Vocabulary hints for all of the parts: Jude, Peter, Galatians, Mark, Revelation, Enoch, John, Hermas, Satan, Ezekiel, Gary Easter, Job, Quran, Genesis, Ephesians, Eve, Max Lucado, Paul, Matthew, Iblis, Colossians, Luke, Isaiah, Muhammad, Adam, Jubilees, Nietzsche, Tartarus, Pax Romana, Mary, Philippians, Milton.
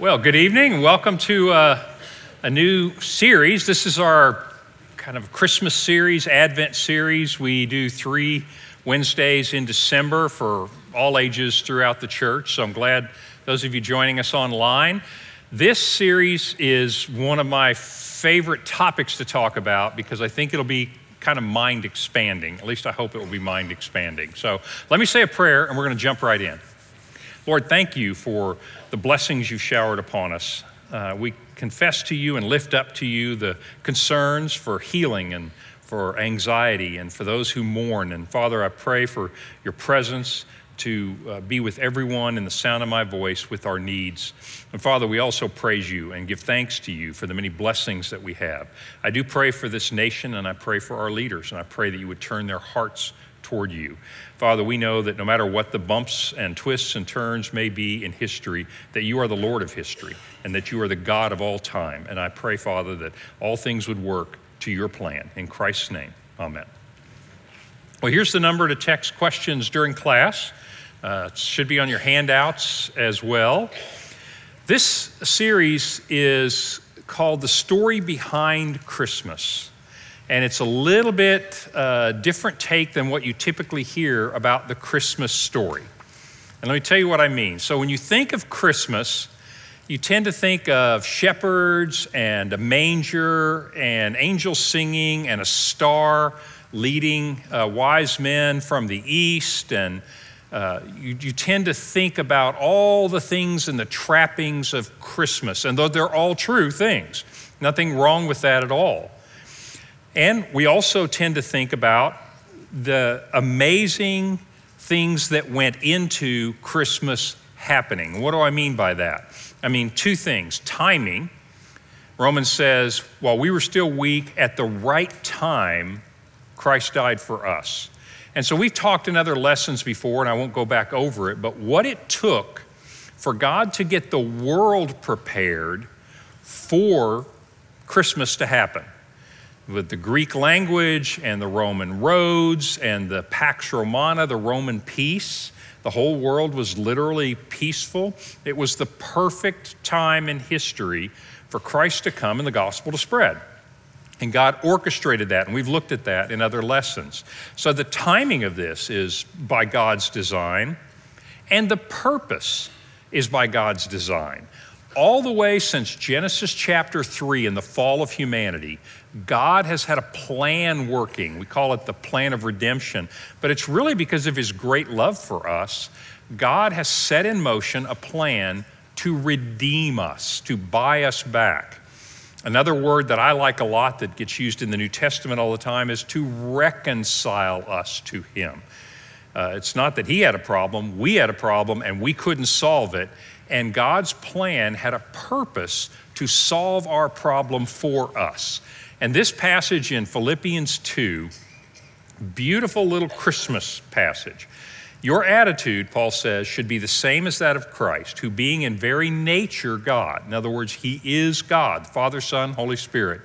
Well, good evening. Welcome to a new series. This is our kind of Christmas series, Advent series. We do 3 Wednesdays in December for all ages throughout the church. So I'm glad those of you joining us online. This series is one of my favorite topics to talk about because I think it'll be kind of mind expanding. At least I hope it will be mind expanding. So let me say a prayer and we're going to jump right in. Lord, thank you for the blessings you've showered upon us. We confess to you and lift up to you the concerns for healing and for anxiety and for those who mourn. And Father, I pray for your presence to be with everyone in the sound of my voice with our needs. And Father, we also praise you and give thanks to you for the many blessings that we have. I do pray for this nation and I pray for our leaders, and I pray that you would turn their hearts toward you. Father, we know that no matter what the bumps and twists and turns may be in history, that you are the Lord of history and that you are the God of all time. And I pray, Father, that all things would work to your plan. In Christ's name, amen. Well, here's the number to text questions during class. It should be on your handouts as well. This series is called The Story Behind Christmas. And it's a little bit different take than what you typically hear about the Christmas story. And let me tell you what I mean. So when you think of Christmas, you tend to think of shepherds and a manger and angels singing and a star leading wise men from the east. And you tend to think about all the things and the trappings of Christmas. And though they're all true things, nothing wrong with that at all. And we also tend to think about the amazing things that went into Christmas happening. What do I mean by that? I mean 2 things. Timing. Romans says, while we were still weak, at the right time, Christ died for us. And so we've talked in other lessons before, and I won't go back over it, but what it took for God to get the world prepared for Christmas to happen, with the Greek language and the Roman roads and the Pax Romana, the Roman peace. The whole world was literally peaceful. It was the perfect time in history for Christ to come and the gospel to spread. And God orchestrated that, and we've looked at that in other lessons. So the timing of this is by God's design, and the purpose is by God's design. All the way since Genesis chapter 3 and the fall of humanity, God has had a plan working. We call it the plan of redemption, but it's really because of his great love for us. God has set in motion a plan to redeem us, to buy us back. Another word that I like a lot that gets used in the New Testament all the time is to reconcile us to him. It's not that he had a problem, we had a problem, and we couldn't solve it. And God's plan had a purpose to solve our problem for us. And this passage in Philippians 2, beautiful little Christmas passage. Your attitude, Paul says, should be the same as that of Christ, who being in very nature God, in other words, he is God, Father, Son, Holy Spirit,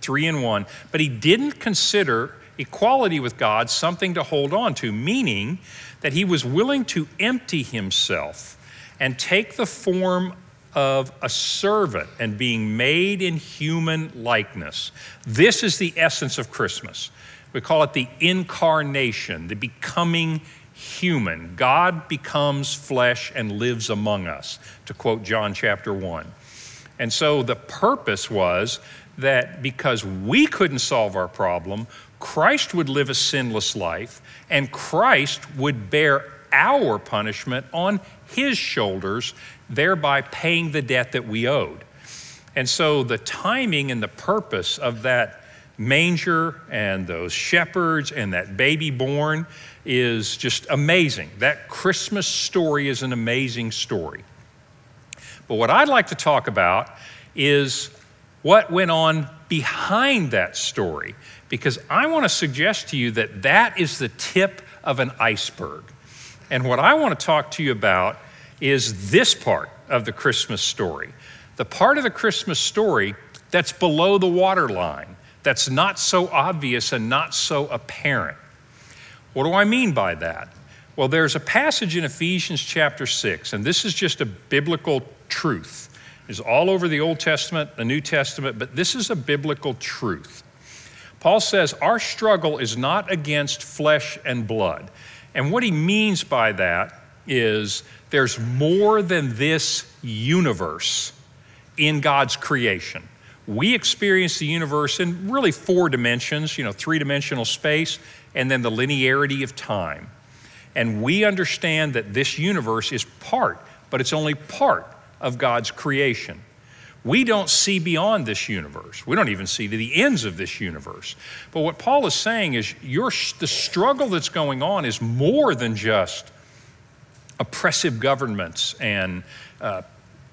3 in 1, but he didn't consider equality with God something to hold on to, meaning that he was willing to empty himself and take the form of a servant and being made in human likeness. This is the essence of Christmas. We call it the incarnation, the becoming human. God becomes flesh and lives among us, to quote John chapter 1. And so the purpose was that because we couldn't solve our problem, Christ would live a sinless life, and Christ would bear our punishment on his shoulders, thereby paying the debt that we owed. And so the timing and the purpose of that manger and those shepherds and that baby born is just amazing. That Christmas story is an amazing story. But what I'd like to talk about is what went on behind that story, because I want to suggest to you that that is the tip of an iceberg. And what I want to talk to you about is this part of the Christmas story, the part of the Christmas story that's below the waterline, that's not so obvious and not so apparent. What do I mean by that? Well, there's a passage in Ephesians chapter 6, and this is just a biblical truth. is all over the Old Testament, the New Testament, but this is a biblical truth. Paul says our struggle is not against flesh and blood. And what he means by that is there's more than this universe in God's creation. We experience the universe in really four dimensions, three-dimensional space, and then the linearity of time. And we understand that this universe is part, but it's only part of God's creation. We don't see beyond this universe. We don't even see to the ends of this universe. But what Paul is saying is the struggle that's going on is more than just oppressive governments and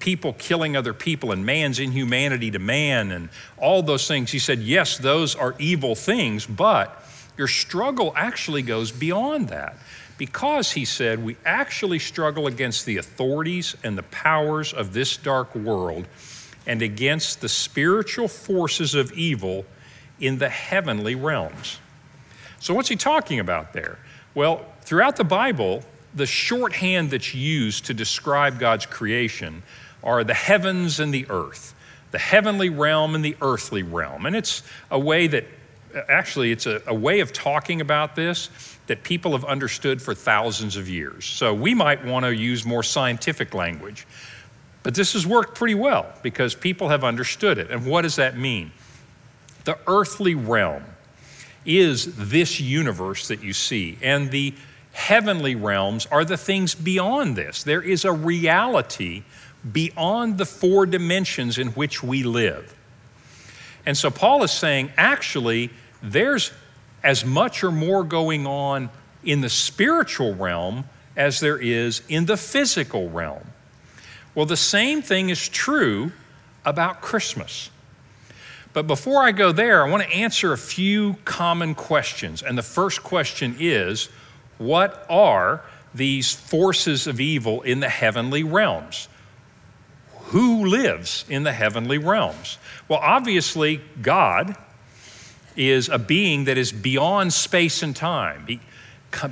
people killing other people and man's inhumanity to man and all those things. He said, yes, those are evil things, but your struggle actually goes beyond that. Because, he said, we actually struggle against the authorities and the powers of this dark world and against the spiritual forces of evil in the heavenly realms. So what's he talking about there? Well, throughout the Bible, the shorthand that's used to describe God's creation are the heavens and the earth, the heavenly realm and the earthly realm. And it's a way that, actually, it's a way of talking about this that people have understood for thousands of years. So we might want to use more scientific language, but this has worked pretty well because people have understood it. And what does that mean? The earthly realm is this universe that you see, and the heavenly realms are the things beyond this. There is a reality beyond the four dimensions in which we live. And so Paul is saying, actually, there's as much or more going on in the spiritual realm as there is in the physical realm. Well, the same thing is true about Christmas. But before I go there, I want to answer a few common questions. And the first question is, what are these forces of evil in the heavenly realms? Who lives in the heavenly realms? Well, obviously, God is a being that is beyond space and time. He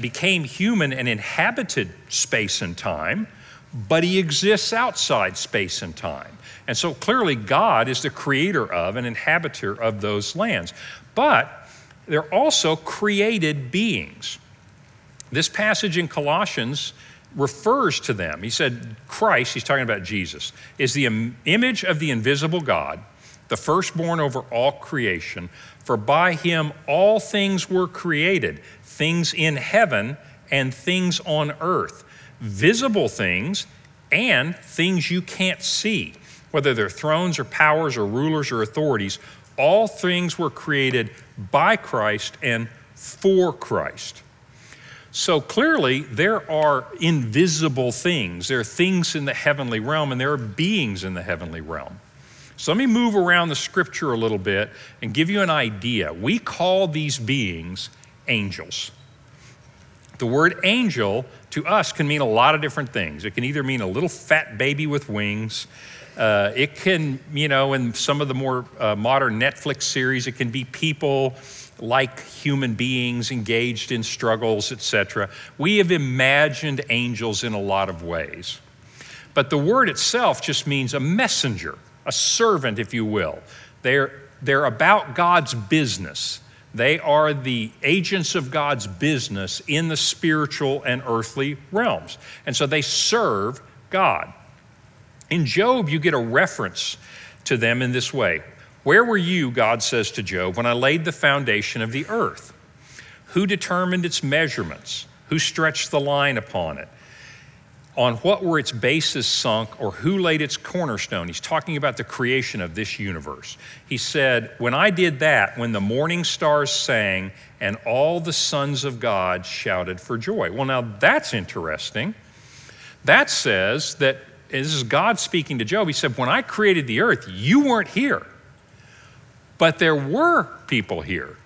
became human and inhabited space and time, but he exists outside space and time. And so clearly, God is the creator of and inhabitor of those lands. But they're also created beings. This passage in Colossians refers to them. He said, Christ, he's talking about Jesus, is the image of the invisible God, the firstborn over all creation, for by him all things were created, things in heaven and things on earth, visible things and things you can't see, whether they're thrones or powers or rulers or authorities. All things were created by Christ and for Christ. So clearly, there are invisible things. There are things in the heavenly realm, and there are beings in the heavenly realm. So let me move around the scripture a little bit and give you an idea. We call these beings angels. The word angel to us can mean a lot of different things. It can either mean a little fat baby with wings. It can, in some of the more modern Netflix series, it can be people like human beings engaged in struggles, etc. We have imagined angels in a lot of ways. But the word itself just means a messenger, a servant, if you will. They're about God's business. They are the agents of God's business in the spiritual and earthly realms. And so they serve God. In Job, you get a reference to them in this way. Where were you, God says to Job, when I laid the foundation of the earth? Who determined its measurements? Who stretched the line upon it? On what were its bases sunk, or who laid its cornerstone? He's talking about the creation of this universe. He said, when I did that, when the morning stars sang and all the sons of God shouted for joy. Well, now that's interesting. That says that, this is God speaking to Job. He said, when I created the earth, you weren't here. But there were people here,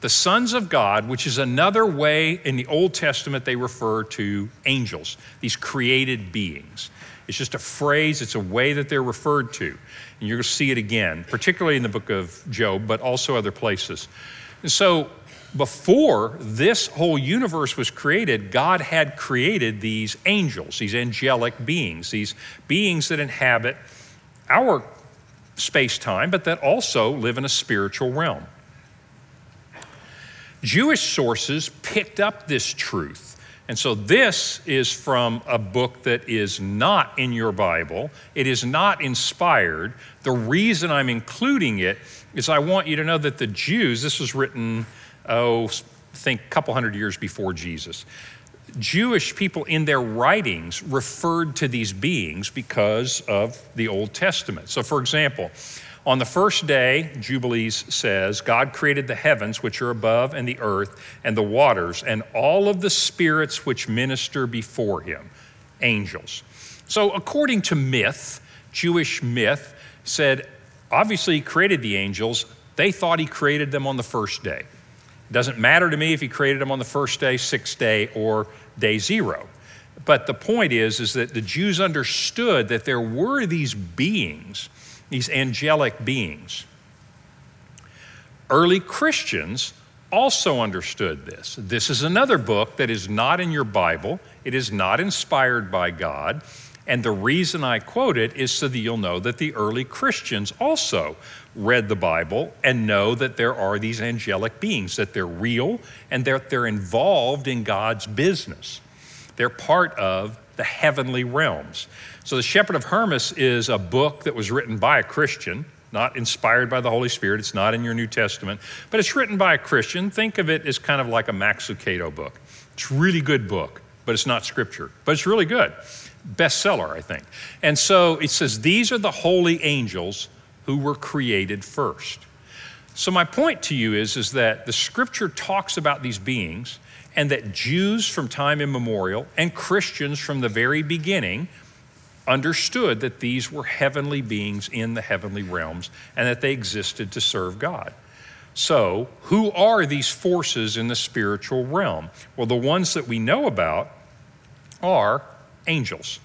the sons of God, which is another way in the Old Testament they refer to angels, these created beings. It's just a phrase, it's a way that they're referred to. And you're going to see it again, particularly in the book of Job, but also other places. And so before this whole universe was created, God had created these angels, these angelic beings, these beings that inhabit our space-time, but that also live in a spiritual realm. Jewish sources picked up this truth. And so this is from a book that is not in your Bible. It is not inspired. The reason I'm including it is I want you to know that the Jews, this was written, I think a couple hundred years before Jesus. Jewish people in their writings referred to these beings because of the Old Testament. So for example, on the first day, Jubilees says, God created the heavens which are above and the earth and the waters and all of the spirits which minister before him, angels. So according to myth, Jewish myth said, obviously he created the angels. They thought he created them on the first day. It doesn't matter to me if he created them on the first day, sixth day, or day zero. But the point is that the Jews understood that there were these beings, these angelic beings. Early Christians also understood this. This is another book that is not in your Bible. It is not inspired by God. And the reason I quote it is so that you'll know that the early Christians also read the Bible and know that there are these angelic beings, that they're real and that they're involved in God's business. They're part of the heavenly realms. So the Shepherd of Hermas is a book that was written by a Christian, not inspired by the Holy Spirit. It's not in your New Testament, but it's written by a Christian. Think of it as kind of like a Max Lucado book. It's a really good book, but it's not scripture, but it's really good. Bestseller, I think. And so it says, these are the holy angels who were created first. So my point to you is that the scripture talks about these beings and that Jews from time immemorial and Christians from the very beginning understood that these were heavenly beings in the heavenly realms and that they existed to serve God. So who are these forces in the spiritual realm? Well, the ones that we know about are angels.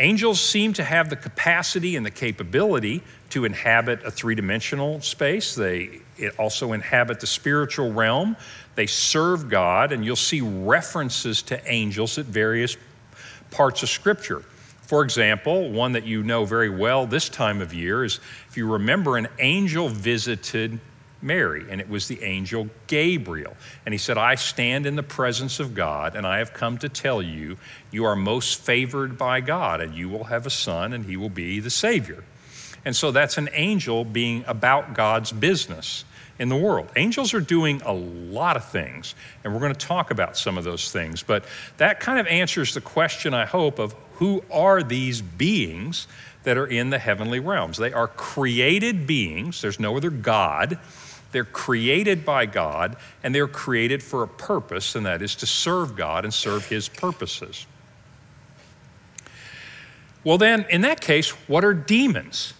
Angels seem to have the capacity and the capability to inhabit a three-dimensional space. They also inhabit the spiritual realm. They serve God, and you'll see references to angels at various parts of Scripture. For example, one that you know very well this time of year is, if you remember, an angel visited Mary, and it was the angel Gabriel. And he said, I stand in the presence of God, and I have come to tell you, you are most favored by God, and you will have a son, and he will be the Savior. And so that's an angel being about God's business in the world. Angels are doing a lot of things, and we're going to talk about some of those things. But that kind of answers the question, I hope, of who are these beings that are in the heavenly realms? They are created beings. There's no other God. They're created by God, and they're created for a purpose, and that is to serve God and serve his purposes. Well then, in that case, what are demons?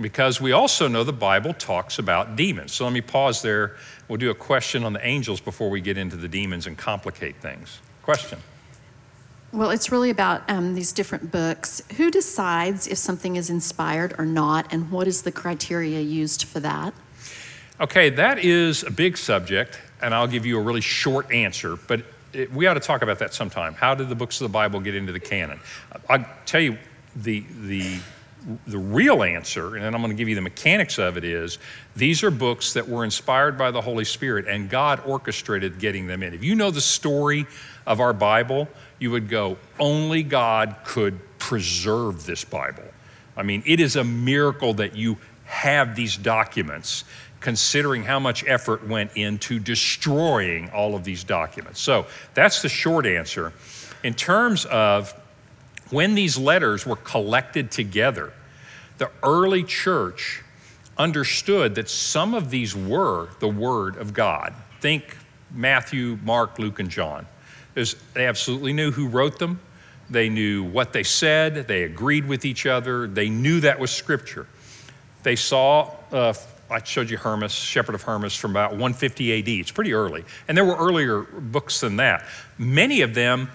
Because we also know the Bible talks about demons. So let me pause there. We'll do a question on the angels before we get into the demons and complicate things. Question. Well, it's really about these different books. Who decides if something is inspired or not, and what is the criteria used for that? Okay, that is a big subject, and I'll give you a really short answer, but we ought to talk about that sometime. How did the books of the Bible get into the canon? I'll tell you the real answer, and then I'm going to give you the mechanics of it, is these are books that were inspired by the Holy Spirit, and God orchestrated getting them in. If you know the story of our Bible, you would go, only God could preserve this Bible. I mean, it is a miracle that you have these documents, considering how much effort went into destroying all of these documents. So that's the short answer. In terms of when these letters were collected together, the early church understood that some of these were the Word of God. Think Matthew, Mark, Luke, and John. They absolutely knew who wrote them. They knew what they said. They agreed with each other. They knew that was Scripture. They saw I showed you Hermas, Shepherd of Hermas, from about 150 AD. It's pretty early. And there were earlier books than that. Many of them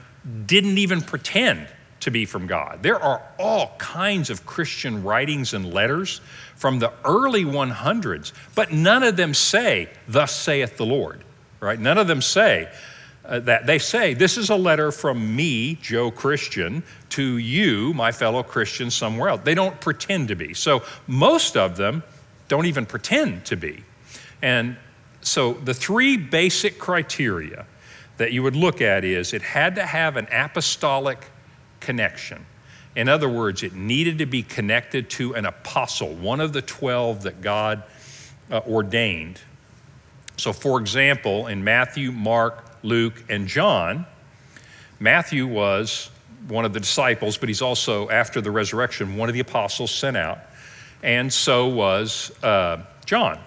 didn't even pretend to be from God. There are all kinds of Christian writings and letters from the early 100s, but none of them say, thus saith the Lord, right? None of them say, that they say, this is a letter from me, Joe Christian, to you, my fellow Christians somewhere else. They don't pretend to be. So most of them don't even pretend to be. And so the three basic criteria that you would look at is it had to have an apostolic connection. In other words, it needed to be connected to an apostle, one of the 12 that God ordained. So for example, in Matthew, Mark, Luke, and John, Matthew was one of the disciples, but he's also, after the resurrection, one of the apostles sent out, and so was John.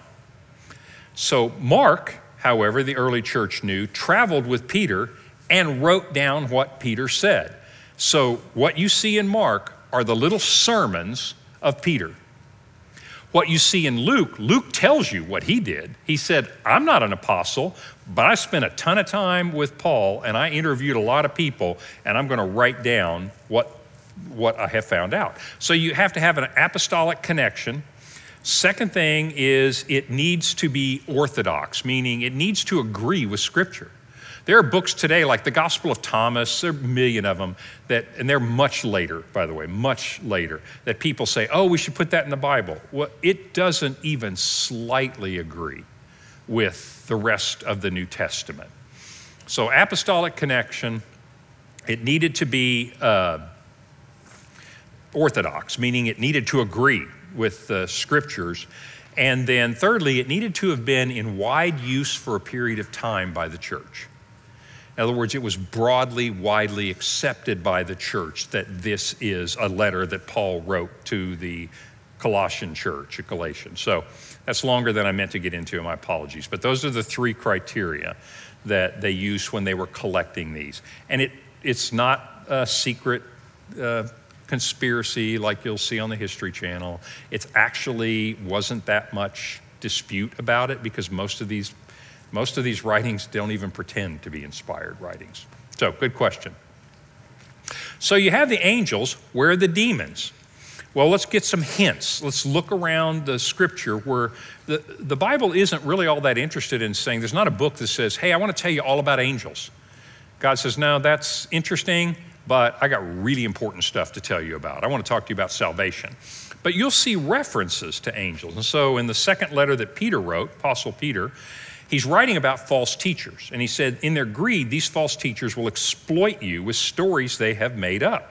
So Mark, however, the early church knew, traveled with Peter and wrote down what Peter said. So what you see in Mark are the little sermons of Peter. What you see in Luke, Luke tells you what he did. He said, I'm not an apostle, but I spent a ton of time with Paul and I interviewed a lot of people and I'm gonna write down what I have found out. So you have to have an apostolic connection. Second thing is it needs to be orthodox, meaning it needs to agree with Scripture. There are books today like the Gospel of Thomas, there are a million of them, and they're much later, by the way, much later, that people say, oh, we should put that in the Bible. Well, it doesn't even slightly agree with the rest of the New Testament. So apostolic connection, it needed to be orthodox, meaning it needed to agree with the Scriptures. And then thirdly, it needed to have been in wide use for a period of time by the church. In other words, it was broadly, widely accepted by the church that this is a letter that Paul wrote to the Colossian church, or Galatians. So that's longer than I meant to get into, my apologies. But those are the three criteria that they used when they were collecting these. And it's not a secret conspiracy like you'll see on the History Channel. It's actually wasn't that much dispute about it because most of these writings don't even pretend to be inspired writings. So, good question. So you have the angels, where are the demons? Well, let's get some hints. Let's look around the Scripture where the Bible isn't really all that interested in saying, there's not a book that says, hey, I want to tell you all about angels. God says, no, that's interesting, but I got really important stuff to tell you about. I want to talk to you about salvation. But you'll see references to angels. And so in the second letter that Peter wrote, Apostle Peter, he's writing about false teachers, and he said, in their greed, these false teachers will exploit you with stories they have made up.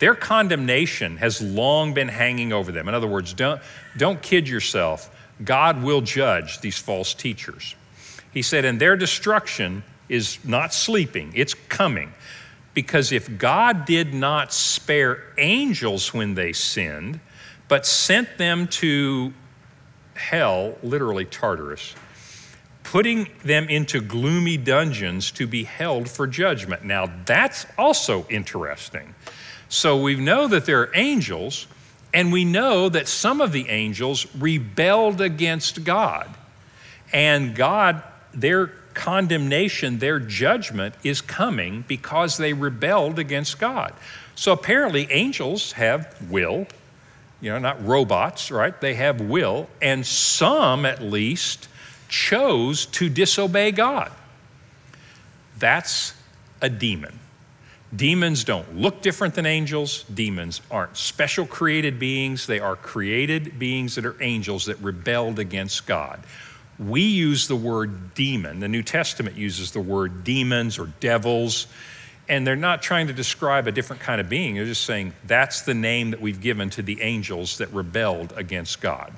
Their condemnation has long been hanging over them. In other words, don't kid yourself. God will judge these false teachers. He said, and their destruction is not sleeping, it's coming. Because if God did not spare angels when they sinned, but sent them to hell, literally Tartarus, putting them into gloomy dungeons to be held for judgment. Now, that's also interesting. So we know that there are angels, and we know that some of the angels rebelled against God. And God, their condemnation, their judgment is coming because they rebelled against God. So apparently angels have will, not robots, right? They have will, and some at least chose to disobey God. That's a demon. Demons don't look different than angels. Demons aren't special created beings. They are created beings that are angels that rebelled against God. We use the word demon. The New Testament uses the word demons or devils, and they're not trying to describe a different kind of being. They're just saying that's the name that we've given to the angels that rebelled against God.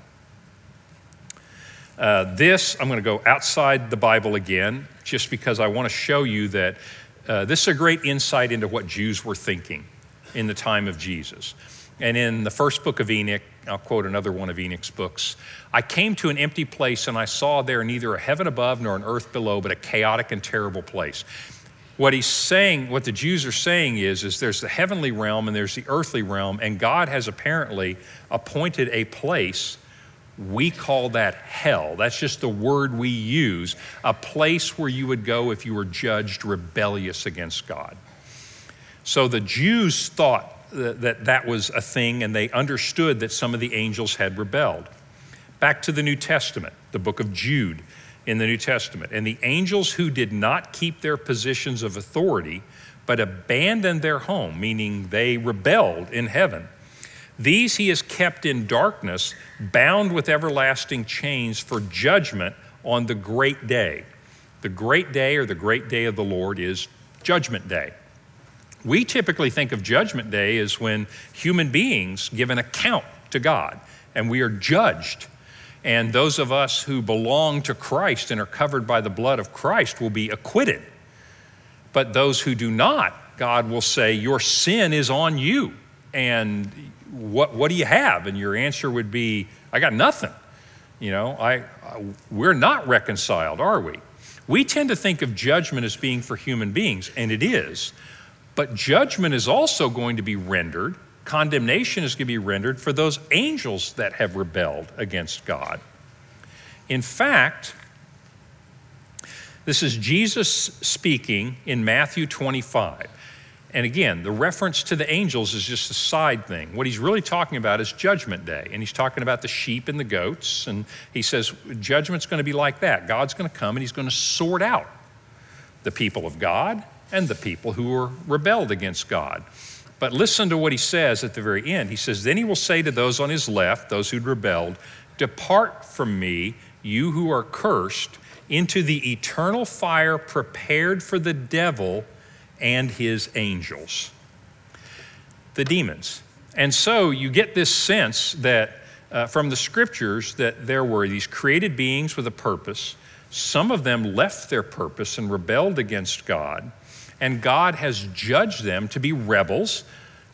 I'm going to go outside the Bible again, just because I want to show you that this is a great insight into what Jews were thinking in the time of Jesus. And in the first book of Enoch, I'll quote another one of Enoch's books, I came to an empty place and I saw there neither a heaven above nor an earth below, but a chaotic and terrible place. What he's saying, what the Jews are saying is there's the heavenly realm and there's the earthly realm, and God has apparently appointed a place. We call that hell. That's just the word we use, a place where you would go if you were judged rebellious against God. So the Jews thought that that was a thing, and they understood that some of the angels had rebelled. Back to the New Testament, the book of Jude. in the New Testament. And the angels who did not keep their positions of authority, but abandoned their home, meaning they rebelled in heaven, these he has kept in darkness, bound with everlasting chains for judgment on the great day. The great day, or the great day of the Lord, is Judgment Day. We typically think of Judgment Day as when human beings give an account to God and we are judged. And those of us who belong to Christ and are covered by the blood of Christ will be acquitted. But those who do not, God will say, your sin is on you. And what do you have? And your answer would be, I got nothing. You know, we're not reconciled, are we? We tend to think of judgment as being for human beings, and it is. But judgment is also going to be rendered, condemnation is going to be rendered for those angels that have rebelled against God. In fact, this is Jesus speaking in Matthew 25. And again, the reference to the angels is just a side thing. What he's really talking about is Judgment Day. And he's talking about the sheep and the goats. And he says, judgment's going to be like that. God's going to come and he's going to sort out the people of God and the people who are rebelled against God. But listen to what he says at the very end. He says, then he will say to those on his left, those who'd rebelled, depart from me, you who are cursed, into the eternal fire prepared for the devil and his angels, the demons. And so you get this sense that from the scriptures that there were these created beings with a purpose. Some of them left their purpose and rebelled against God. And God has judged them to be rebels,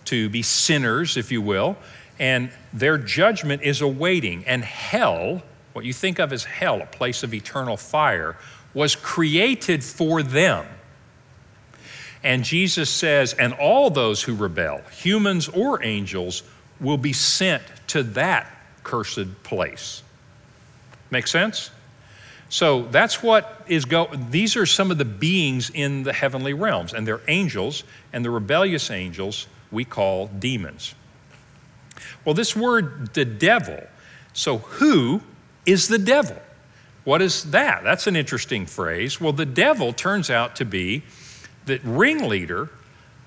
to be sinners, if you will, and their judgment is awaiting. And hell, what you think of as hell, a place of eternal fire, was created for them. And Jesus says, and all those who rebel, humans or angels, will be sent to that cursed place. Make sense? So that's what is these are some of the beings in the heavenly realms, and they're angels, and the rebellious angels we call demons. Well, this word, the devil, so who is the devil? What is that? That's an interesting phrase. Well, the devil turns out to be the ringleader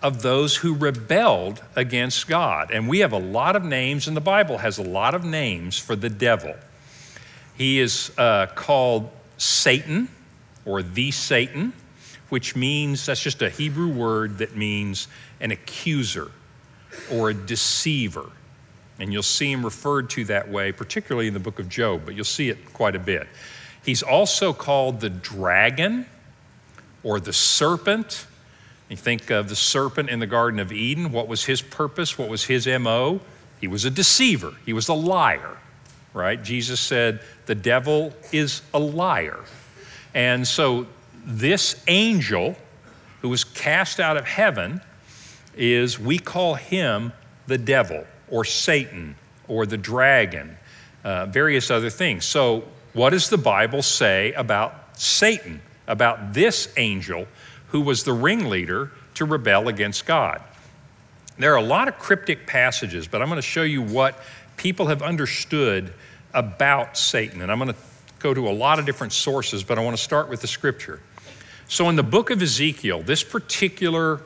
of those who rebelled against God. And we have a lot of names, and the Bible has a lot of names for the devil. He is called Satan, or the Satan, which means, that's just a Hebrew word that means an accuser or a deceiver. And you'll see him referred to that way, particularly in the book of Job, but you'll see it quite a bit. He's also called the dragon or the serpent. You think of the serpent in the Garden of Eden. What was his purpose? What was his MO? He was a deceiver. He was a liar. Right? Jesus said, the devil is a liar. And so this angel who was cast out of heaven is, we call him the devil or Satan or the dragon, various other things. So what does the Bible say about Satan, about this angel who was the ringleader to rebel against God? There are a lot of cryptic passages, but I'm going to show you what people have understood about Satan. And I'm going to go to a lot of different sources, but I want to start with the scripture. So in the book of Ezekiel, this particular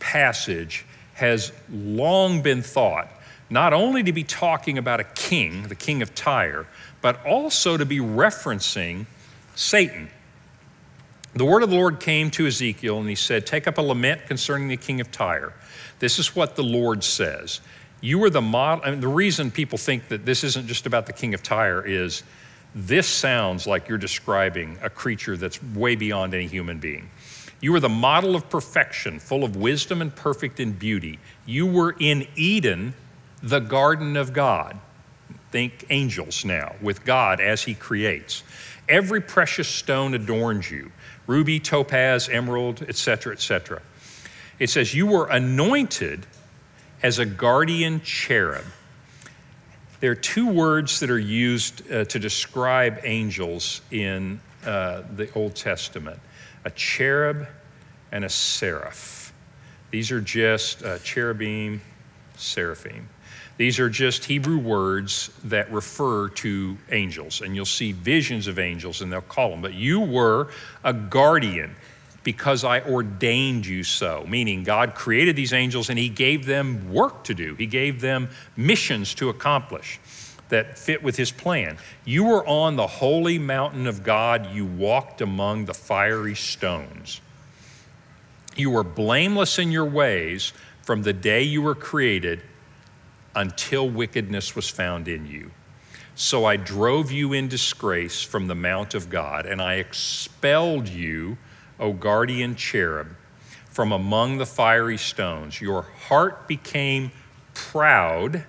passage has long been thought not only to be talking about a king, the king of Tyre, but also to be referencing Satan. The word of the Lord came to Ezekiel and he said, take up a lament concerning the king of Tyre. This is what the Lord says. You are the model, and the reason people think that this isn't just about the king of Tyre is this sounds like you're describing a creature that's way beyond any human being. You are the model of perfection, full of wisdom and perfect in beauty. You were in Eden, the garden of God. Think angels now, with God as he creates. Every precious stone adorns you, ruby, topaz, emerald, etc., etc. It says, you were anointed as a guardian cherub. There are two words that are used to describe angels in the Old Testament, a cherub and a seraph. These are just cherubim, seraphim. These are just Hebrew words that refer to angels, and you'll see visions of angels, and they'll call them. But you were a guardian because I ordained you so, meaning God created these angels and he gave them work to do. He gave them missions to accomplish that fit with his plan. You were on the holy mountain of God. You walked among the fiery stones. You were blameless in your ways from the day you were created until wickedness was found in you. So I drove you in disgrace from the mount of God, and I expelled you, O guardian cherub, from among the fiery stones. Your heart became proud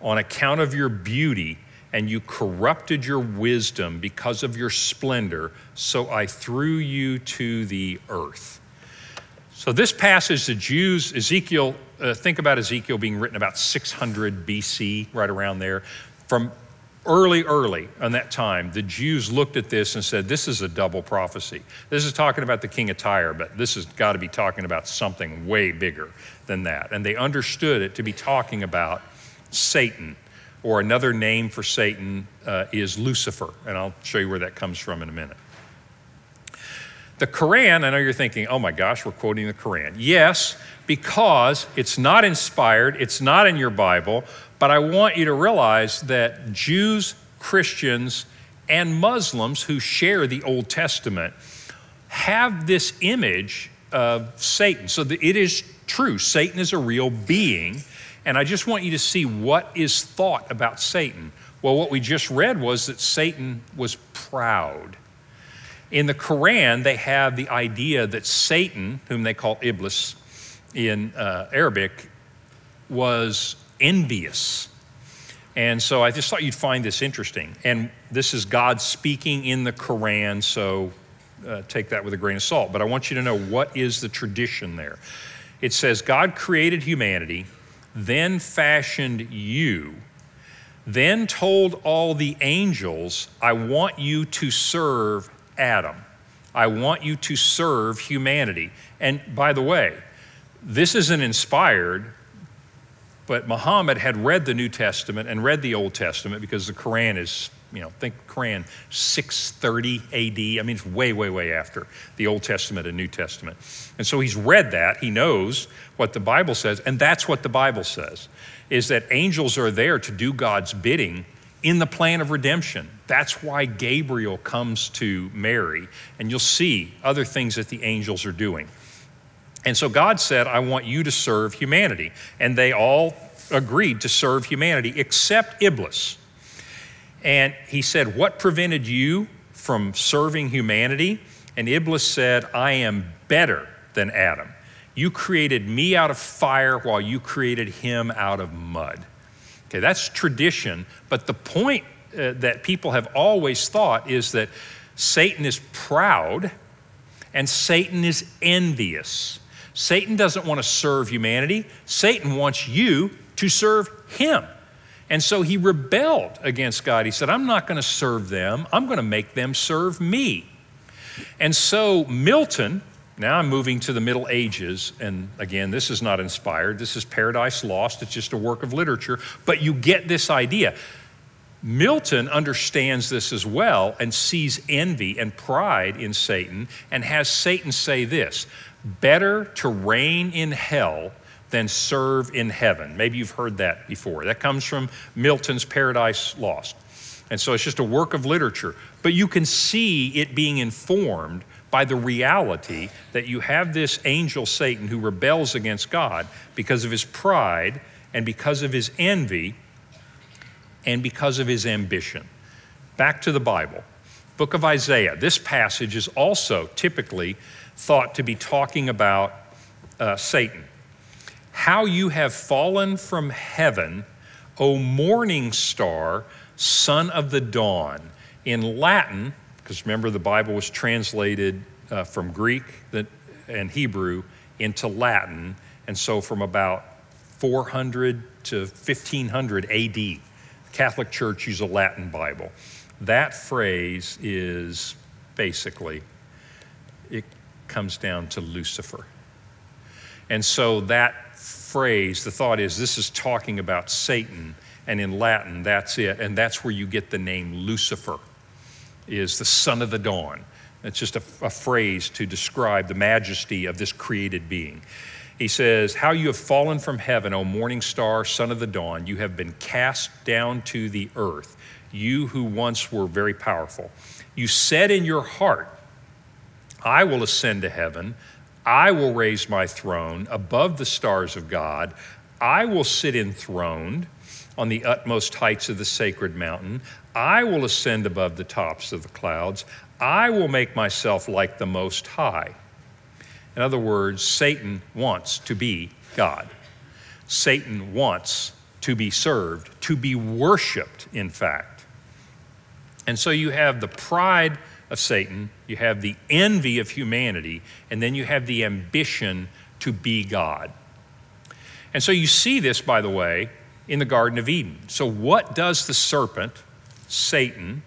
on account of your beauty, and you corrupted your wisdom because of your splendor, so I threw you to the earth. So this passage, the Jews, Ezekiel, think about Ezekiel being written about 600 BC, right around there. From early on that time, the Jews looked at this and said, this is a double prophecy. This is talking about the king of Tyre, but this has got to be talking about something way bigger than that. And they understood it to be talking about Satan, or another name for Satan is Lucifer. And I'll show you where that comes from in a minute. The Quran, I know you're thinking, oh my gosh, we're quoting the Quran. Yes, because it's not inspired, it's not in your Bible, but I want you to realize that Jews, Christians, and Muslims who share the Old Testament have this image of Satan. So it is true, Satan is a real being, and I just want you to see what is thought about Satan. Well, what we just read was that Satan was proud. In the Quran, they have the idea that Satan, whom they call Iblis in Arabic, was envious. And so I just thought you'd find this interesting. And this is God speaking in the Quran, so take that with a grain of salt. But I want you to know what is the tradition there. It says, God created humanity, then fashioned you, then told all the angels, I want you to serve Adam. I want you to serve humanity. And by the way, this isn't inspired, but Muhammad had read the New Testament and read the Old Testament, because the Quran is, think Quran 630 AD. I mean, it's way after the Old Testament and New Testament. And so he's read that, he knows what the Bible says, and that's what the Bible says, is that angels are there to do God's bidding in the plan of redemption. That's why Gabriel comes to Mary, and you'll see other things that the angels are doing. And so God said, I want you to serve humanity. And they all agreed to serve humanity except Iblis. And he said, what prevented you from serving humanity? And Iblis said, I am better than Adam. You created me out of fire while you created him out of mud. Okay, that's tradition, but the point that people have always thought is that Satan is proud and Satan is envious. Satan doesn't want to serve humanity. Satan wants you to serve him. And so he rebelled against God. He said, I'm not going to serve them. I'm going to make them serve me. And so Milton, now I'm moving to the Middle Ages, and again, this is not inspired. This is Paradise Lost. It's just a work of literature, but you get this idea. Milton understands this as well and sees envy and pride in Satan, and has Satan say this, better to reign in hell than serve in heaven. Maybe you've heard that before. That comes from Milton's Paradise Lost. And so it's just a work of literature, but you can see it being informed by the reality that you have this angel Satan who rebels against God because of his pride and because of his envy and because of his ambition. Back to the Bible, book of Isaiah. This passage is also typically thought to be talking about Satan. How you have fallen from heaven, O morning star, son of the dawn. In Latin, because remember the Bible was translated from Greek and Hebrew into Latin, and so from about 400 to 1500 AD, the Catholic Church used a Latin Bible. That phrase is basically, it comes down to Lucifer. And so that phrase, the thought is this is talking about Satan, and in Latin, that's it. And that's where you get the name Lucifer, is the son of the dawn. It's just a phrase to describe the majesty of this created being. He says, how you have fallen from heaven, O morning star, son of the dawn, you have been cast down to the earth, you who once were very powerful. You said in your heart, I will ascend to heaven. I will raise my throne above the stars of God. I will sit enthroned on the utmost heights of the sacred mountain. I will ascend above the tops of the clouds. I will make myself like the Most High. In other words, Satan wants to be God. Satan wants to be served, to be worshiped, in fact. And so you have the pride of Satan, you have the envy of humanity, and then you have the ambition to be God. And so you see this, by the way, in the Garden of Eden. So what does the serpent, Satan,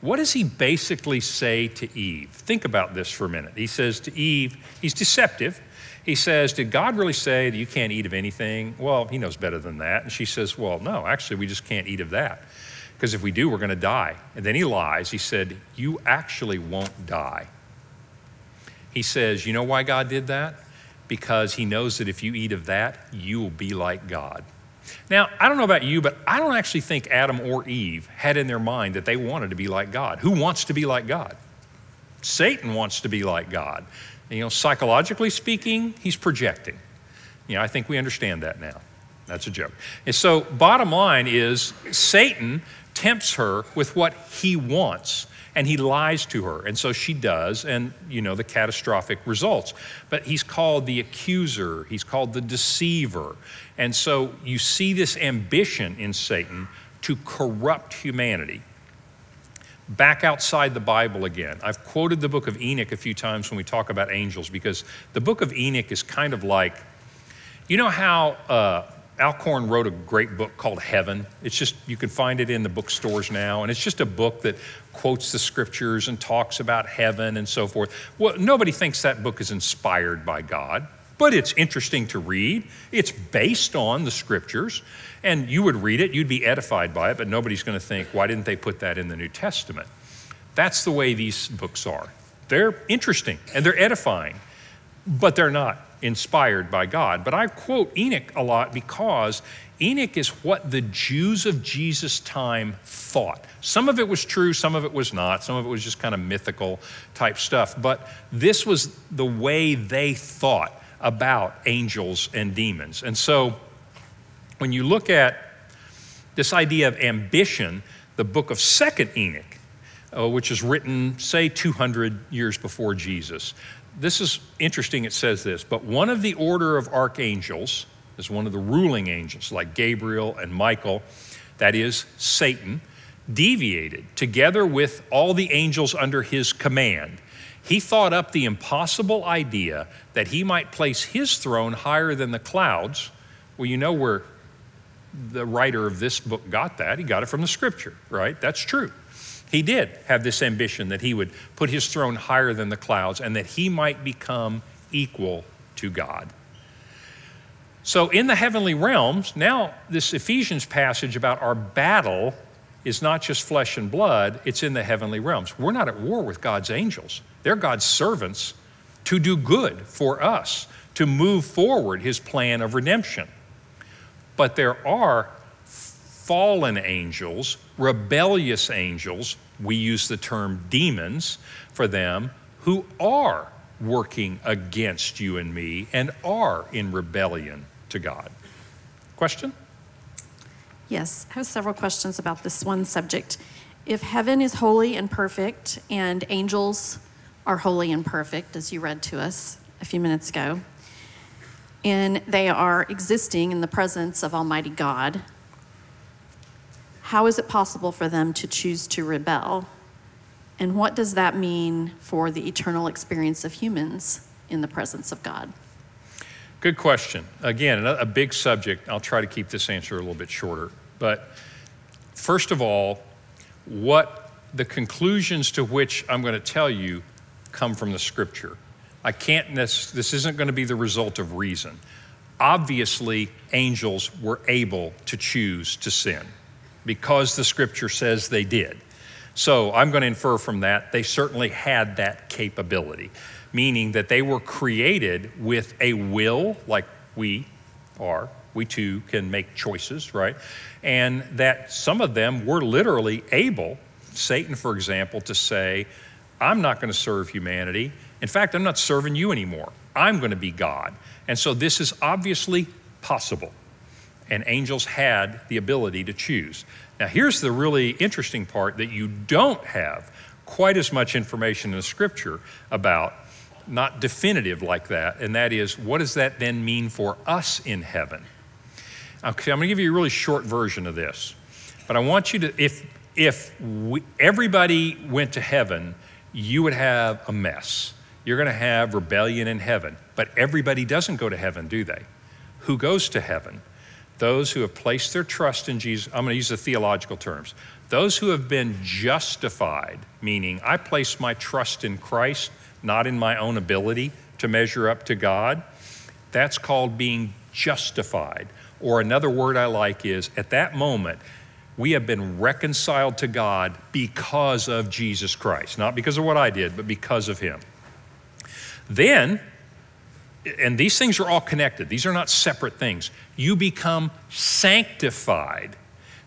what does he basically say to Eve? Think about this for a minute. He says to Eve, he's deceptive. He says, did God really say that you can't eat of anything? Well, he knows better than that. And she says, well, no, actually, we just can't eat of that, because if we do, we're going to die. And then he lies. He said, you actually won't die. He says, you know why God did that? Because he knows that if you eat of that, you will be like God. Now, I don't know about you, but I don't actually think Adam or Eve had in their mind that they wanted to be like God. Who wants to be like God? Satan wants to be like God. You know, psychologically speaking, he's projecting. You know, I think we understand that now. That's a joke. And so bottom line is Satan tempts her with what he wants, and he lies to her. And so she does, and you know, the catastrophic results. But he's called the accuser, he's called the deceiver. And so you see this ambition in Satan to corrupt humanity. Back outside the Bible again. I've quoted the book of Enoch a few times when we talk about angels, because the book of Enoch is kind of like, you know how Alcorn wrote a great book called Heaven? It's just, you can find it in the bookstores now, and it's just a book that quotes the scriptures and talks about heaven and so forth. Well, nobody thinks that book is inspired by God, but it's interesting to read. It's based on the scriptures, and you would read it, you'd be edified by it, but nobody's going to think, why didn't they put that in the New Testament? That's the way these books are. They're interesting, and they're edifying, but they're not inspired by God. But I quote Enoch a lot because Enoch is what the Jews of Jesus' time thought. Some of it was true, some of it was not, some of it was just kind of mythical type stuff, but this was the way they thought about angels and demons. And so when you look at this idea of ambition, the book of 2nd Enoch, which is written, say, 200 years before Jesus, this is interesting, it says this, but one of the order of archangels is one of the ruling angels, like Gabriel and Michael, that is Satan, deviated together with all the angels under his command. He thought up the impossible idea that he might place his throne higher than the clouds. Well, you know where the writer of this book got that. He got it from the scripture, right? That's true. He did have this ambition that he would put his throne higher than the clouds and that he might become equal to God. So in the heavenly realms, now this Ephesians passage about our battle is not just flesh and blood, it's in the heavenly realms. We're not at war with God's angels. They're God's servants to do good for us, to move forward his plan of redemption. But there are fallen angels, rebellious angels, we use the term demons for them, who are working against you and me and are in rebellion to God. Question? Yes, I have several questions about this one subject. If heaven is holy and perfect and angels are holy and perfect, as you read to us a few minutes ago, and they are existing in the presence of Almighty God, how is it possible for them to choose to rebel? And what does that mean for the eternal experience of humans in the presence of God? Good question. Again, a big subject. I'll try to keep this answer a little bit shorter. But first of all, what the conclusions to which I'm going to tell you come from the scripture. I can't, this isn't going to be the result of reason. Obviously, angels were able to choose to sin because the scripture says they did. So I'm going to infer from that, they certainly had that capability, meaning that they were created with a will, like we are. We too can make choices, right? And that some of them were literally able, Satan, for example, to say, I'm not going to serve humanity. In fact, I'm not serving you anymore. I'm going to be God. And so this is obviously possible. And angels had the ability to choose. Now, here's the really interesting part that you don't have quite as much information in the scripture about, not definitive like that, and that is, what does that then mean for us in heaven? Okay, I'm going to give you a really short version of this, but I want you to, if everybody went to heaven, you would have a mess. You're going to have rebellion in heaven, but everybody doesn't go to heaven, do they? Who goes to heaven? Those who have placed their trust in Jesus. I'm going to use the theological terms. Those who have been justified, meaning I place my trust in Christ, not in my own ability to measure up to God. That's called being justified. Or another word I like is, at that moment, we have been reconciled to God because of Jesus Christ. Not because of what I did, but because of him. Then, and these things are all connected. These are not separate things. You become sanctified.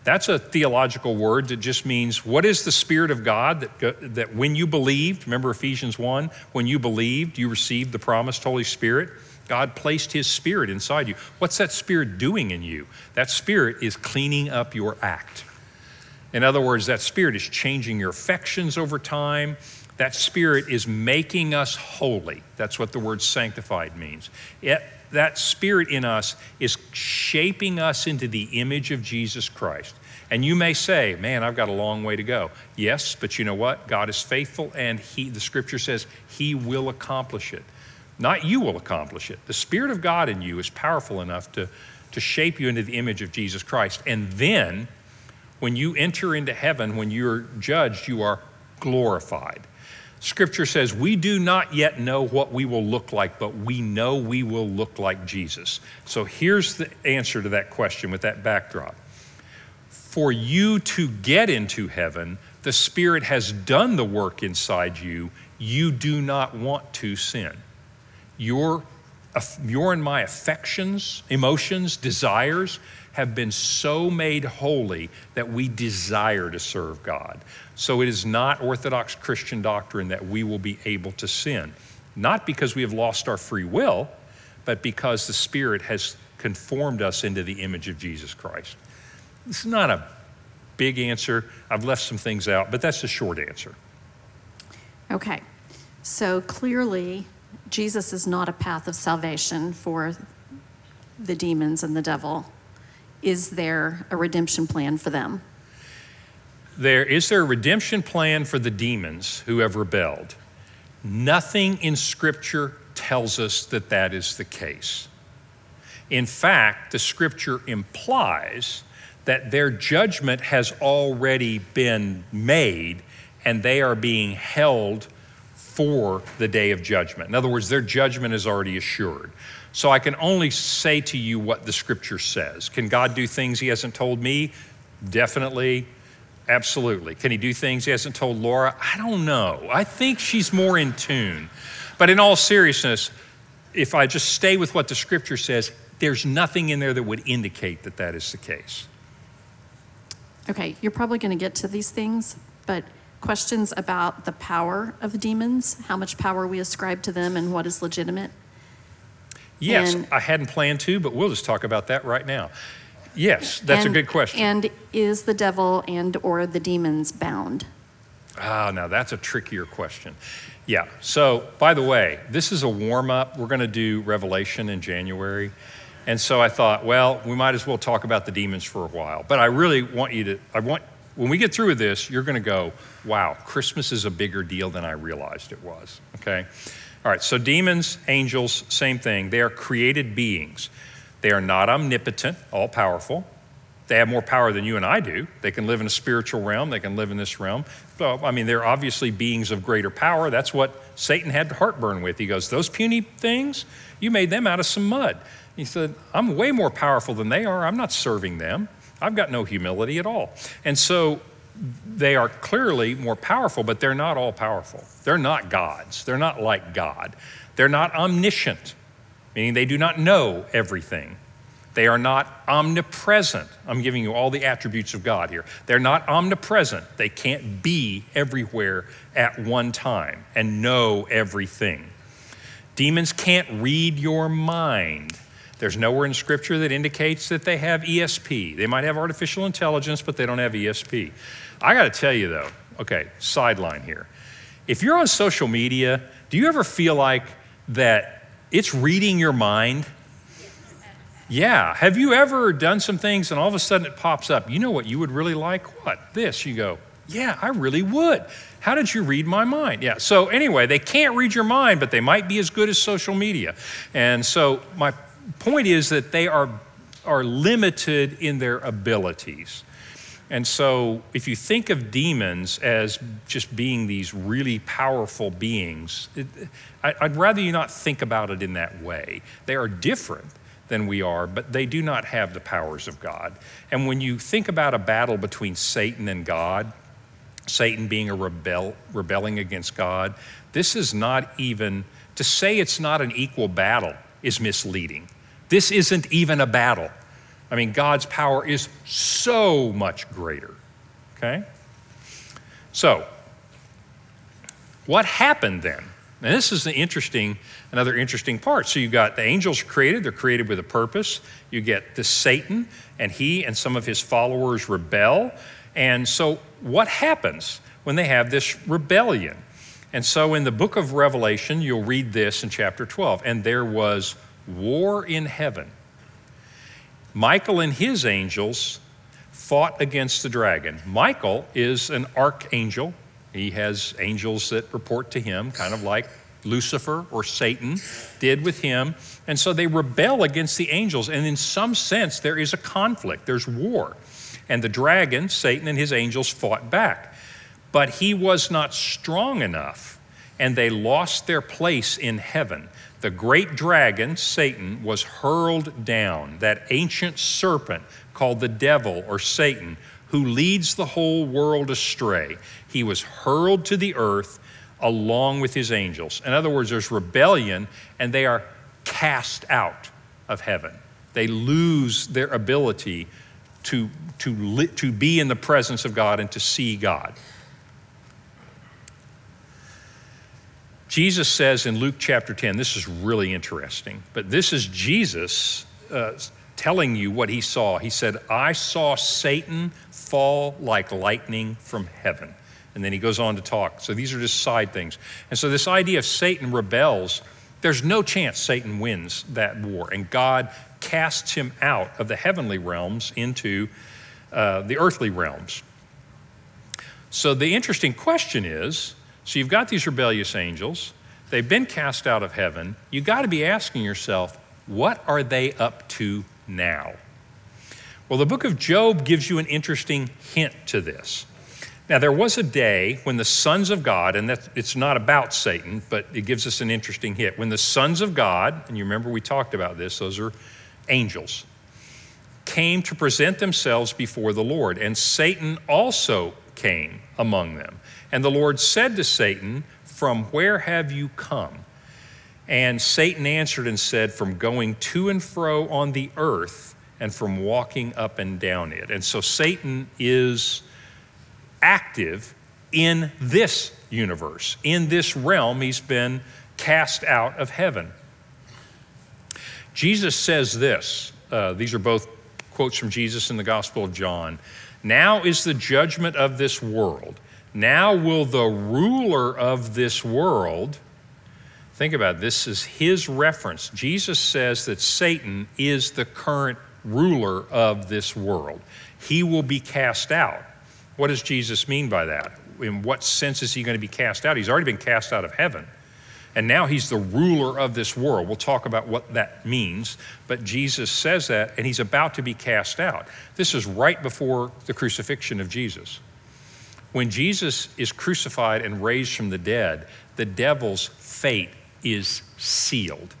That's a theological word that just means, what is the Spirit of God that when you believed, remember Ephesians 1, when you believed, you received the promised Holy Spirit. God placed his Spirit inside you. What's that Spirit doing in you? That Spirit is cleaning up your act. In other words, that Spirit is changing your affections over time. That Spirit is making us holy. That's what the word sanctified means. Yet that Spirit in us is shaping us into the image of Jesus Christ. And you may say, man, I've got a long way to go. Yes, but you know what? God is faithful, and the scripture says he will accomplish it. Not you will accomplish it. The Spirit of God in you is powerful enough to shape you into the image of Jesus Christ. And then when you enter into heaven, when you're judged, you are glorified. Scripture says, we do not yet know what we will look like, but we know we will look like Jesus. So here's the answer to that question with that backdrop. For you to get into heaven, the Spirit has done the work inside you. You do not want to sin. Your and my affections, emotions, desires have been so made holy that we desire to serve God. So it is not Orthodox Christian doctrine that we will be able to sin, not because we have lost our free will, but because the Spirit has conformed us into the image of Jesus Christ. It's not a big answer. I've left some things out, but that's the short answer. Okay, so clearly Jesus is not a path of salvation for the demons and the devil. Is there a redemption plan for them? Is there a redemption plan for the demons who have rebelled? Nothing in Scripture tells us that that is the case. In fact, the Scripture implies that their judgment has already been made and they are being held for the day of judgment. In other words, their judgment is already assured. So I can only say to you what the scripture says. Can God do things he hasn't told me? Definitely, absolutely. Can he do things he hasn't told Laura? I don't know. I think she's more in tune. But in all seriousness, if I just stay with what the scripture says, there's nothing in there that would indicate that that is the case. Okay, you're probably going to get to these things, but questions about the power of demons, how much power we ascribe to them and what is legitimate? Yes, and I hadn't planned to, but we'll just talk about that right now. Yes, that's a good question. And is the devil and or the demons bound? Ah, now that's a trickier question. Yeah, so by the way, this is a warm-up. We're going to do Revelation in January. And so I thought, well, we might as well talk about the demons for a while. But I really want you to, when we get through with this, you're going to go, wow, Christmas is a bigger deal than I realized it was, okay? All right, so demons, angels, same thing. They are created beings. They are not omnipotent, all-powerful. They have more power than you and I do. They can live in a spiritual realm. They can live in this realm. So, I mean, they're obviously beings of greater power. That's what Satan had heartburn with. He goes, those puny things, you made them out of some mud. He said, I'm way more powerful than they are. I'm not serving them. I've got no humility at all. And so they are clearly more powerful, but they're not all powerful. They're not gods. They're not like God. They're not omniscient, meaning they do not know everything. They are not omnipresent. I'm giving you all the attributes of God here. They're not omnipresent. They can't be everywhere at one time and know everything. Demons can't read your mind. There's nowhere in Scripture that indicates that they have ESP. They might have artificial intelligence, but they don't have ESP. I gotta tell you though, okay, sideline here. If you're on social media, do you ever feel like that it's reading your mind? Yeah, have you ever done some things and all of a sudden it pops up? You know what you would really like? What? This. You go, yeah, I really would. How did you read my mind? Yeah, so anyway, they can't read your mind, but they might be as good as social media. And so my point is that they are limited in their abilities. And so if you think of demons as just being these really powerful beings, I'd rather you not think about it in that way. They are different than we are, but they do not have the powers of God. And when you think about a battle between Satan and God, Satan being a rebelling against God, this is not even, to say it's not an equal battle is misleading. This isn't even a battle. I mean, God's power is so much greater, okay? So, what happened then? And this is another interesting part. So you've got the angels created, they're created with a purpose. You get this Satan, and he and some of his followers rebel. And so what happens when they have this rebellion? And so in the book of Revelation, you'll read this in chapter 12, and there was war in heaven. Michael and his angels fought against the dragon. Michael is an archangel. He has angels that report to him, kind of like Lucifer or Satan did with him. And so they rebel against the angels. And in some sense, there is a conflict, there's war. And the dragon, Satan, and his angels fought back. But he was not strong enough, and they lost their place in heaven. The great dragon, Satan, was hurled down, that ancient serpent called the devil or Satan, who leads the whole world astray. He was hurled to the earth along with his angels. In other words, there's rebellion and they are cast out of heaven. They lose their ability to be in the presence of God and to see God. Jesus says in Luke chapter 10, this is really interesting, but this is Jesus telling you what he saw. He said, I saw Satan fall like lightning from heaven. And then he goes on to talk. So these are just side things. And so this idea of Satan rebels, there's no chance Satan wins that war. And God casts him out of the heavenly realms into the earthly realms. So the interesting question is, so you've got these rebellious angels, they've been cast out of heaven. You gotta be asking yourself, what are they up to now? Well, the book of Job gives you an interesting hint to this. Now, there was a day when the sons of God, and it's not about Satan, but it gives us an interesting hint. When the sons of God, and you remember we talked about this, those are angels, came to present themselves before the Lord, and Satan also came among them. And the Lord said to Satan, from where have you come? And Satan answered and said, from going to and fro on the earth and from walking up and down it. And so Satan is active in this universe. In this realm, he's been cast out of heaven. Jesus says this, these are both quotes from Jesus in the Gospel of John. Now is the judgment of this world. Now will the ruler of this world, think about it, this is his reference. Jesus says that Satan is the current ruler of this world. He will be cast out. What does Jesus mean by that? In what sense is he going to be cast out? He's already been cast out of heaven. And now he's the ruler of this world. We'll talk about what that means, but Jesus says that, and he's about to be cast out. This is right before the crucifixion of Jesus. When Jesus is crucified and raised from the dead, the devil's fate is sealed,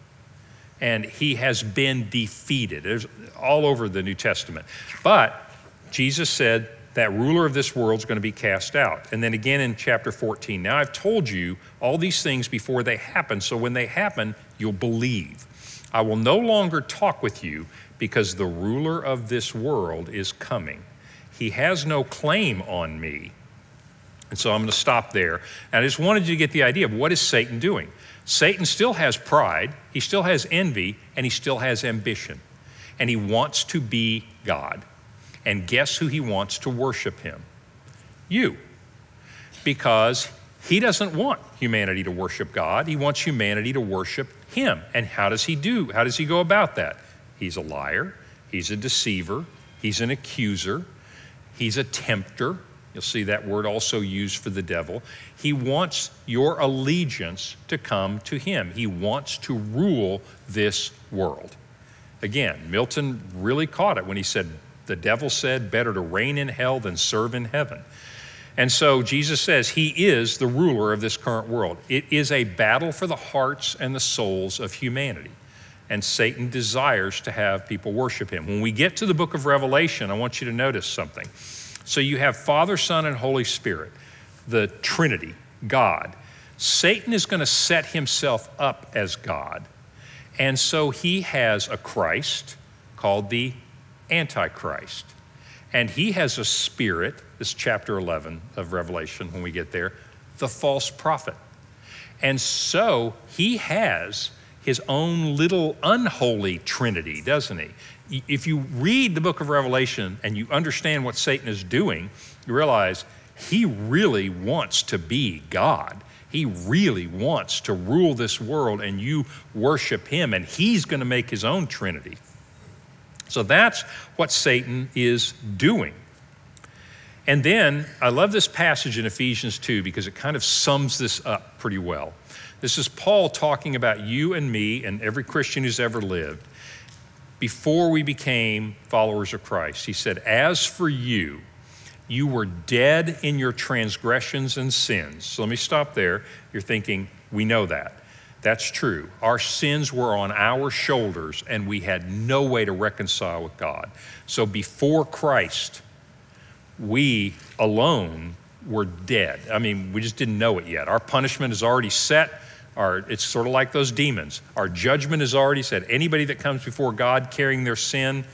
and he has been defeated. It's all over the New Testament. But Jesus said that ruler of this world is going to be cast out. And then again in chapter 14, now I've told you all these things before they happen, so when they happen, you'll believe. I will no longer talk with you because the ruler of this world is coming. He has no claim on me. And so I'm going to stop there. And I just wanted you to get the idea of what is Satan doing. Satan still has pride, he still has envy, and he still has ambition. And he wants to be God. And guess who he wants to worship him? You. Because he doesn't want humanity to worship God, he wants humanity to worship him. And how does he go about that? He's a liar, he's a deceiver, he's an accuser, he's a tempter. You'll see that word also used for the devil. He wants your allegiance to come to him. He wants to rule this world. Again, Milton really caught it when he said, the devil said, better to reign in hell than serve in heaven. And so Jesus says he is the ruler of this current world. It is a battle for the hearts and the souls of humanity. And Satan desires to have people worship him. When we get to the book of Revelation, I want you to notice something. So you have Father, Son, and Holy Spirit, the Trinity, God. Satan is going to set himself up as God. And so he has a Christ called the Antichrist. And he has a spirit, this is chapter 11 of Revelation when we get there, the false prophet. And so he has his own little unholy trinity, doesn't he? If you read the book of Revelation and you understand what Satan is doing, you realize he really wants to be God. He really wants to rule this world, and you worship him, and he's going to make his own trinity. So that's what Satan is doing. And then I love this passage in Ephesians 2 because it kind of sums this up pretty well. This is Paul talking about you and me and every Christian who's ever lived. Before we became followers of Christ, he said, as for you, you were dead in your transgressions and sins. So let me stop there. You're thinking, we know that. That's true. Our sins were on our shoulders and we had no way to reconcile with God. So before Christ, we alone were dead. I mean, we just didn't know it yet. Our punishment is already set. It's sort of like those demons. Our judgment is already set. Anybody that comes before God carrying their sin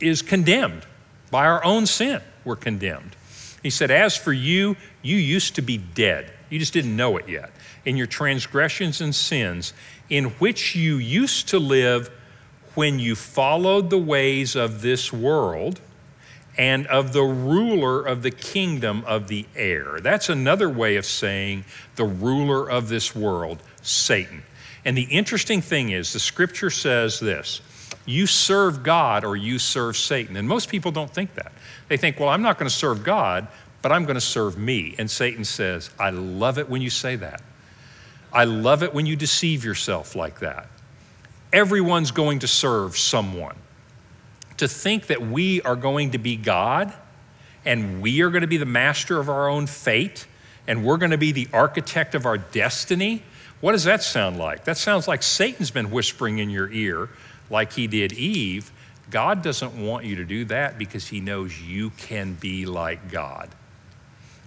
is condemned. By our own sin, we're condemned. He said, as for you, you used to be dead. You just didn't know it yet. In your transgressions and sins, in which you used to live when you followed the ways of this world and of the ruler of the kingdom of the air. That's another way of saying the ruler of this world, Satan. And the interesting thing is, the scripture says this, you serve God or you serve Satan. And most people don't think that. They think, well, I'm not going to serve God, but I'm going to serve me. And Satan says, I love it when you say that. I love it when you deceive yourself like that. Everyone's going to serve someone. To think that we are going to be God and we are going to be the master of our own fate and we're going to be the architect of our destiny, what does that sound like? That sounds like Satan's been whispering in your ear like he did Eve. God doesn't want you to do that because he knows you can be like God.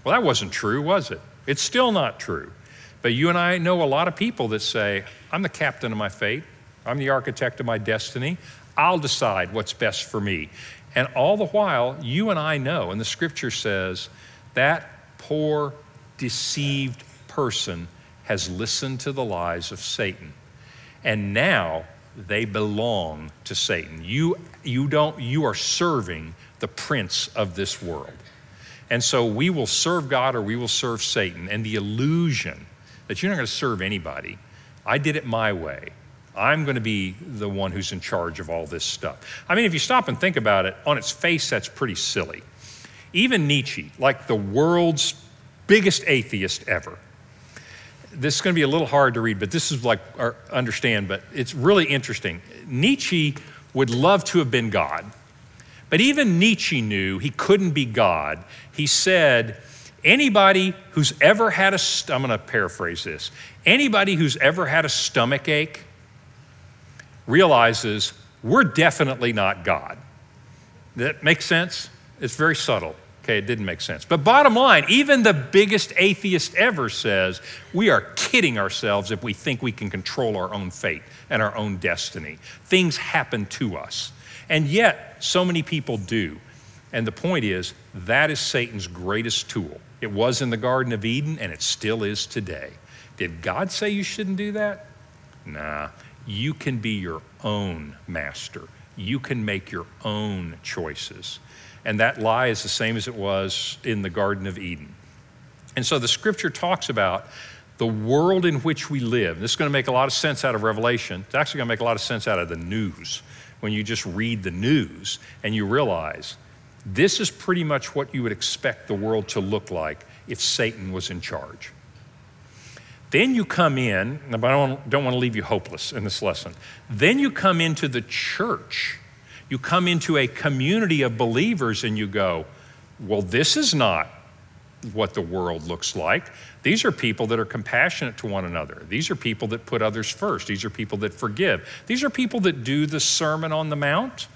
Well, that wasn't true, was it? It's still not true. But you and I know a lot of people that say, I'm the captain of my fate. I'm the architect of my destiny. I'll decide what's best for me. And all the while, you and I know, and the scripture says, that poor, deceived person has listened to the lies of Satan. And now they belong to Satan. You are serving the prince of this world. And so we will serve God or we will serve Satan. And the illusion that you're not going to serve anybody. I did it my way. I'm going to be the one who's in charge of all this stuff. I mean, if you stop and think about it, on its face, that's pretty silly. Even Nietzsche, like the world's biggest atheist ever, this is going to be a little hard to read, but this is like, or understand, but it's really interesting. Nietzsche would love to have been God, but even Nietzsche knew he couldn't be God. He said, anybody who's ever had a, I'm going to paraphrase this, anybody who's ever had a stomach ache realizes we're definitely not God. That makes sense? It's very subtle. Okay, it didn't make sense. But bottom line, even the biggest atheist ever says, we are kidding ourselves if we think we can control our own fate and our own destiny. Things happen to us. And yet, so many people do. And the point is, that is Satan's greatest tool. It was in the Garden of Eden, and it still is today. Did God say you shouldn't do that? Nah, you can be your own master. You can make your own choices. And that lie is the same as it was in the Garden of Eden. And so the scripture talks about the world in which we live. This is going to make a lot of sense out of Revelation. It's actually going to make a lot of sense out of the news. When you just read the news and you realize this is pretty much what you would expect the world to look like if Satan was in charge. Then you come in, but I don't want to leave you hopeless in this lesson. Then you come into the church. You come into a community of believers and you go, well, this is not what the world looks like. These are people that are compassionate to one another. These are people that put others first. These are people that forgive. These are people that do the Sermon on the Mount.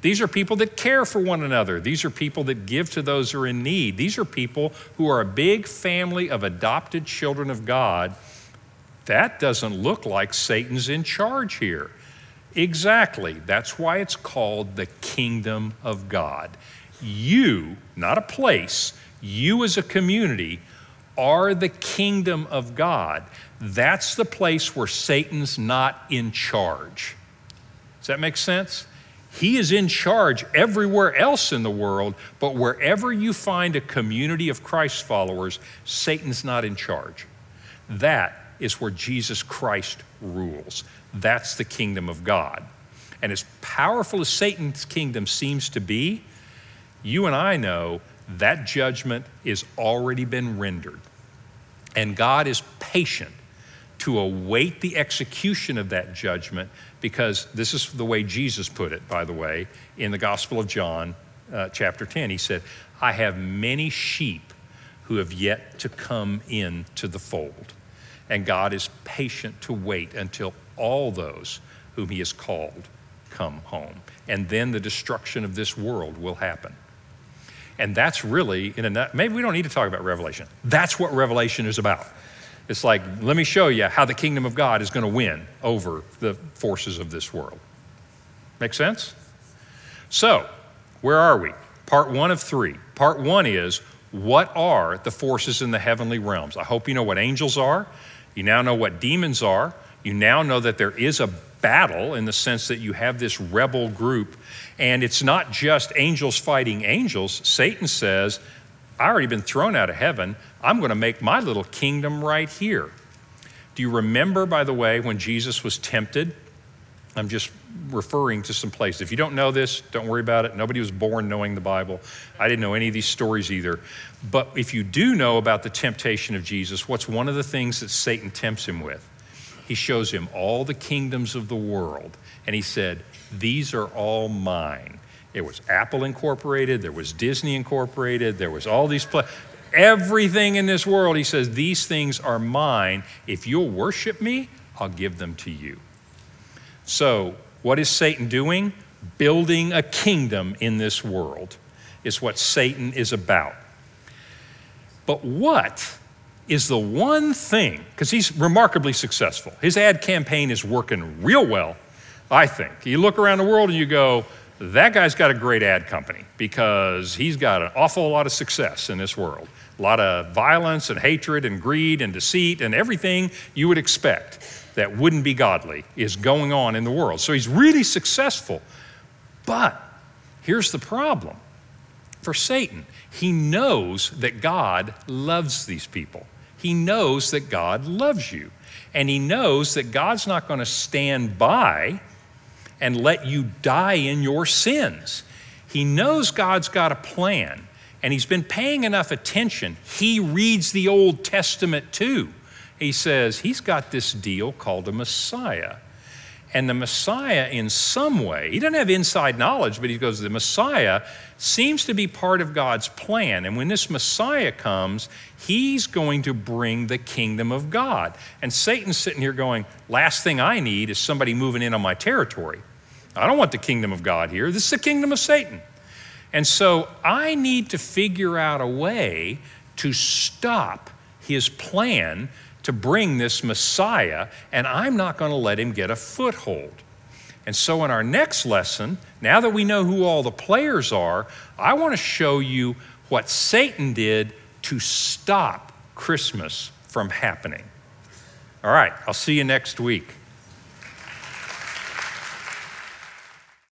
These are people that care for one another. These are people that give to those who are in need. These are people who are a big family of adopted children of God. That doesn't look like Satan's in charge here. Exactly. That's why it's called the kingdom of God. You, not a place, you as a community are the kingdom of God. That's the place where Satan's not in charge. Does that make sense? He is in charge everywhere else in the world, but wherever you find a community of Christ followers, Satan's not in charge. That is where Jesus Christ rules. That's the kingdom of God. And as powerful as Satan's kingdom seems to be, you and I know that judgment is already been rendered. And God is patient to await the execution of that judgment, because this is the way Jesus put it, by the way, in the Gospel of John, chapter 10. He said, I have many sheep who have yet to come into the fold. And God is patient to wait until all those whom he has called come home. And then the destruction of this world will happen. And that's really, maybe we don't need to talk about Revelation. That's what Revelation is about. It's like, let me show you how the kingdom of God is going to win over the forces of this world. Make sense? So, where are we? Part one of three. Part one is, what are the forces in the heavenly realms? I hope you know what angels are. You now know what demons are. You now know that there is a battle in the sense that you have this rebel group, and it's not just angels fighting angels. Satan says, I've already been thrown out of heaven. I'm going to make my little kingdom right here. Do you remember, by the way, when Jesus was tempted? I'm just referring to some places. If you don't know this, don't worry about it. Nobody was born knowing the Bible. I didn't know any of these stories either. But if you do know about the temptation of Jesus, what's one of the things that Satan tempts him with? He shows him all the kingdoms of the world. And he said, these are all mine. It was Apple Incorporated. There was Disney Incorporated. There was all these places. Everything in this world, he says, these things are mine. If you'll worship me, I'll give them to you. So what is Satan doing? Building a kingdom in this world is what Satan is about. But what is the one thing, because he's remarkably successful. His ad campaign is working real well, I think. You look around the world and you go, that guy's got a great ad company because he's got an awful lot of success in this world. A lot of violence and hatred and greed and deceit and everything you would expect that wouldn't be godly is going on in the world. So he's really successful. But here's the problem for Satan. He knows that God loves these people. He knows that God loves you. And he knows that God's not going to stand by and let you die in your sins. He knows God's got a plan, and he's been paying enough attention. He reads the Old Testament too. He says he's got this deal called the Messiah. And the Messiah in some way, he doesn't have inside knowledge, but he goes, the Messiah seems to be part of God's plan. And when this Messiah comes, he's going to bring the kingdom of God. And Satan's sitting here going, last thing I need is somebody moving in on my territory. I don't want the kingdom of God here. This is the kingdom of Satan. And so I need to figure out a way to stop his plan to bring this Messiah, and I'm not going to let him get a foothold. And so in our next lesson, now that we know who all the players are, I want to show you what Satan did to stop Christmas from happening. All right, I'll see you next week.